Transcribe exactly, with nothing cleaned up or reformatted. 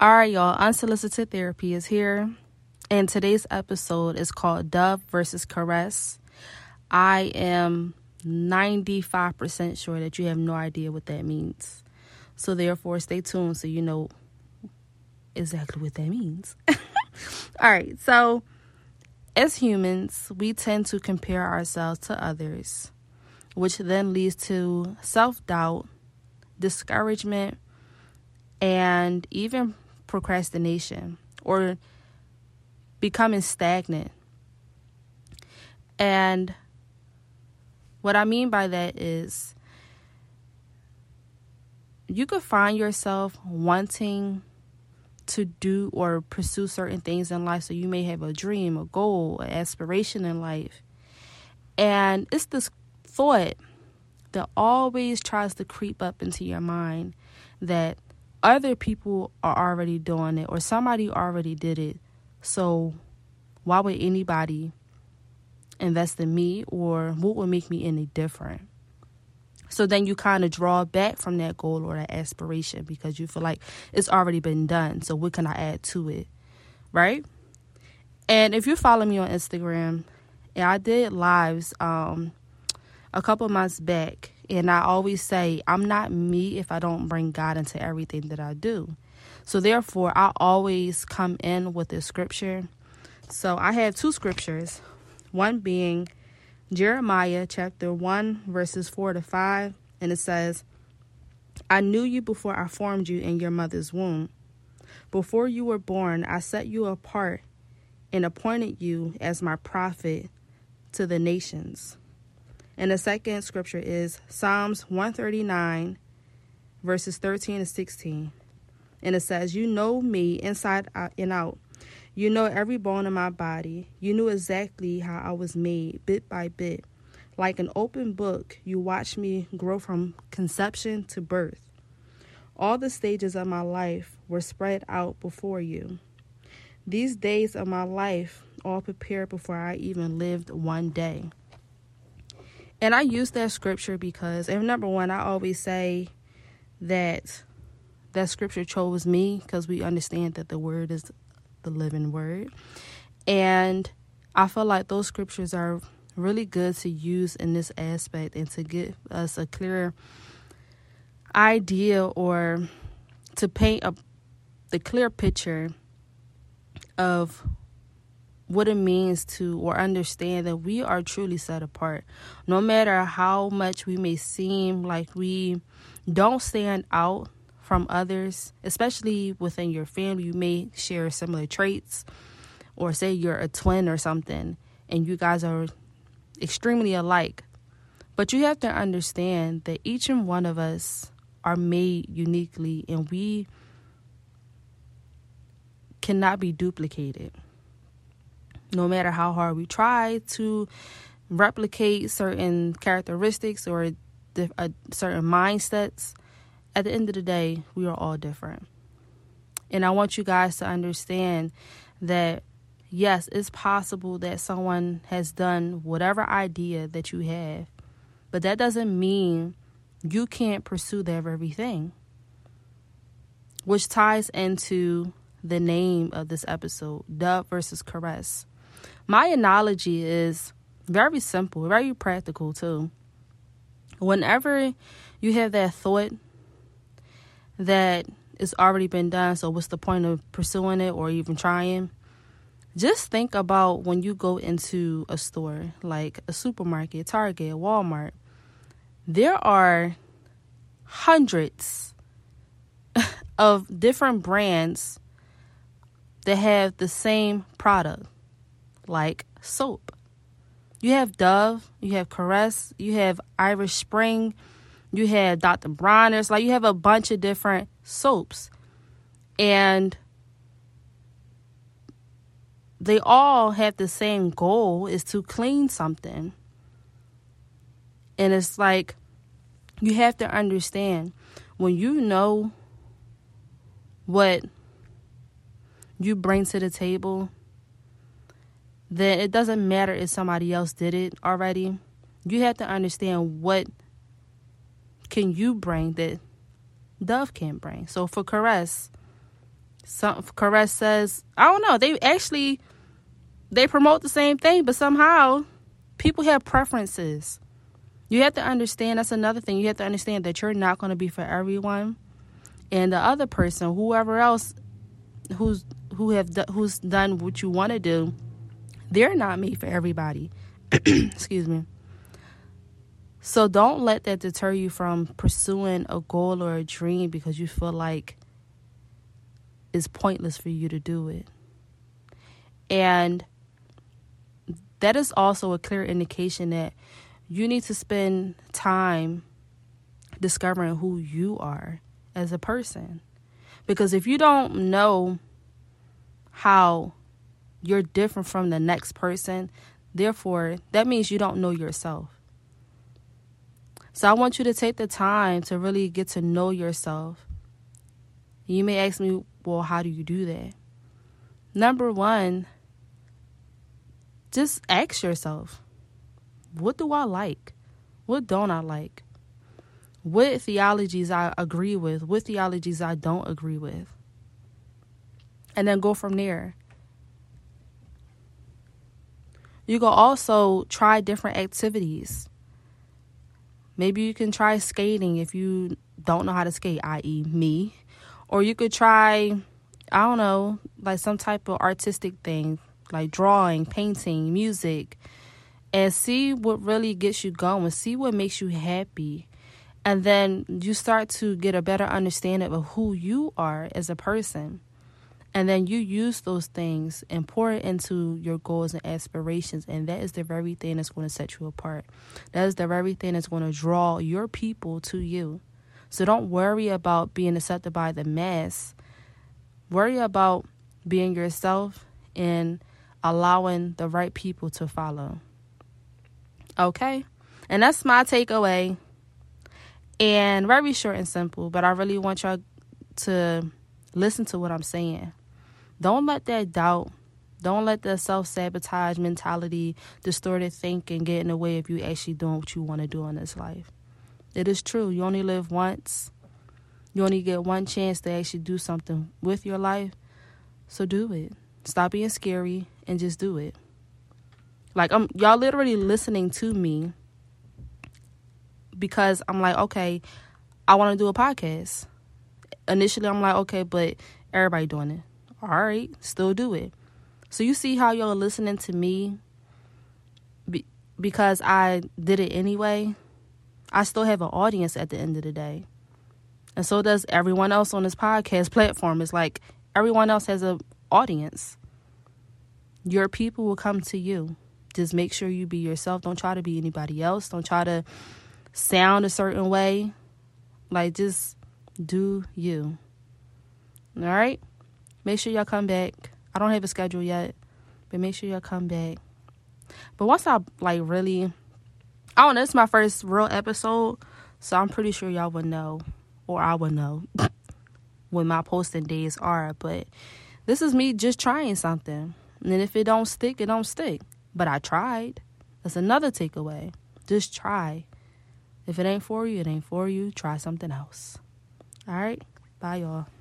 All right, y'all, Unsolicited Therapy is here, and today's episode is called Dove versus Caress. I am ninety-five percent sure that you have no idea what that means, so therefore stay tuned so you know exactly what that means. All right, so as humans, we tend to compare ourselves to others, which then leads to self-doubt, discouragement, and even procrastination or becoming stagnant. And what I mean by that is you could find yourself wanting to do or pursue certain things in life. So you may have a dream, a goal, an aspiration in life. And it's this thought that always tries to creep up into your mind that other people are already doing it, or somebody already did it. So why would anybody invest in me, or what would make me any different? So then you kind of draw back from that goal or that aspiration because you feel like it's already been done. So what can I add to it? Right? And if you follow me on Instagram, and I did lives um, a couple months back. And I always say, I'm not me if I don't bring God into everything that I do. So therefore, I always come in with a scripture. So I have two scriptures, one being Jeremiah chapter one, verses four to five. And it says, I knew you before I formed you in your mother's womb. Before you were born, I set you apart and appointed you as my prophet to the nations. And the second scripture is Psalms one thirty-nine, verses thirteen to sixteen. And it says, you know me inside and out. You know every bone in my body. You knew exactly how I was made, bit by bit. Like an open book, you watched me grow from conception to birth. All the stages of my life were spread out before you. These days of my life, all prepared before I even lived one day. And I use that scripture because, and number one, I always say that that scripture chose me because we understand that the word is the living word. And I feel like those scriptures are really good to use in this aspect and to give us a clearer idea or to paint a, the clear picture of what it means to or understand that we are truly set apart. No matter how much we may seem like we don't stand out from others, especially within your family, you may share similar traits, or say you're a twin or something and you guys are extremely alike. But you have to understand that each and one of us are made uniquely and we cannot be duplicated. No matter how hard we try to replicate certain characteristics or dif- uh, certain mindsets, at the end of the day, we are all different. And I want you guys to understand that, yes, it's possible that someone has done whatever idea that you have, but that doesn't mean you can't pursue their very thing, which ties into the name of this episode, Dove versus Caress. My analogy is very simple, very practical too. Whenever you have that thought that it's already been done, so what's the point of pursuing it or even trying? Just think about when you go into a store, like a supermarket, Target, Walmart. There are hundreds of different brands that have the same product, like soap. You have Dove, you have Caress, you have Irish Spring, you have Doctor Bronner's. Like, you have a bunch of different soaps. And they all have the same goal, is to clean something. And it's like, you have to understand, when you know what you bring to the table, then it doesn't matter if somebody else did it already. You have to understand what can you bring that Dove can't bring. So for Caress, Some Caress says, I don't know. They actually, they promote the same thing, but somehow people have preferences. You have to understand, that's another thing. You have to understand that you're not going to be for everyone. And the other person, whoever else who's who have do, who's done what you want to do, they're not made for everybody. Excuse me. So don't let that deter you from pursuing a goal or a dream because you feel like it's pointless for you to do it. And that is also a clear indication that you need to spend time discovering who you are as a person. Because if you don't know how you're different from the next person, therefore, that means you don't know yourself. So I want you to take the time to really get to know yourself. You may ask me, well, how do you do that? Number one, just ask yourself, what do I like? What don't I like? What theologies I agree with? What theologies I don't agree with? And then go from there. You can also try different activities. Maybe you can try skating if you don't know how to skate, that is me. Or you could try, I don't know, like some type of artistic thing, like drawing, painting, music. And see what really gets you going. See what makes you happy. And then you start to get a better understanding of who you are as a person. And then you use those things and pour it into your goals and aspirations. And that is the very thing that's going to set you apart. That is the very thing that's going to draw your people to you. So don't worry about being accepted by the mass. Worry about being yourself and allowing the right people to follow. Okay? And that's my takeaway. And very short and simple, but I really want y'all to listen to what I'm saying. Don't let that doubt, don't let the self-sabotage mentality, distorted thinking get in the way of you actually doing what you want to do in this life. It is true. You only live once. You only get one chance to actually do something with your life. So do it. Stop being scary and just do it. Like, I'm, y'all literally listening to me because I'm like, okay, I want to do a podcast. Initially, I'm like, okay, but everybody doing it. All right, still do it. So you see how y'all listening to me be- because I did it anyway. I still have an audience at the end of the day. And so does everyone else on this podcast platform. It's like everyone else has an audience. Your people will come to you. Just make sure you be yourself. Don't try to be anybody else. Don't try to sound a certain way. Like, just do you. All right? Make sure y'all come back. I don't have a schedule yet, but make sure y'all come back. But once I, like, really... I don't know, this is my first real episode, so I'm pretty sure y'all will know, or I will know, when my posting days are. But this is me just trying something. And if it don't stick, it don't stick. But I tried. That's another takeaway. Just try. If it ain't for you, it ain't for you. Try something else. All right? Bye, y'all.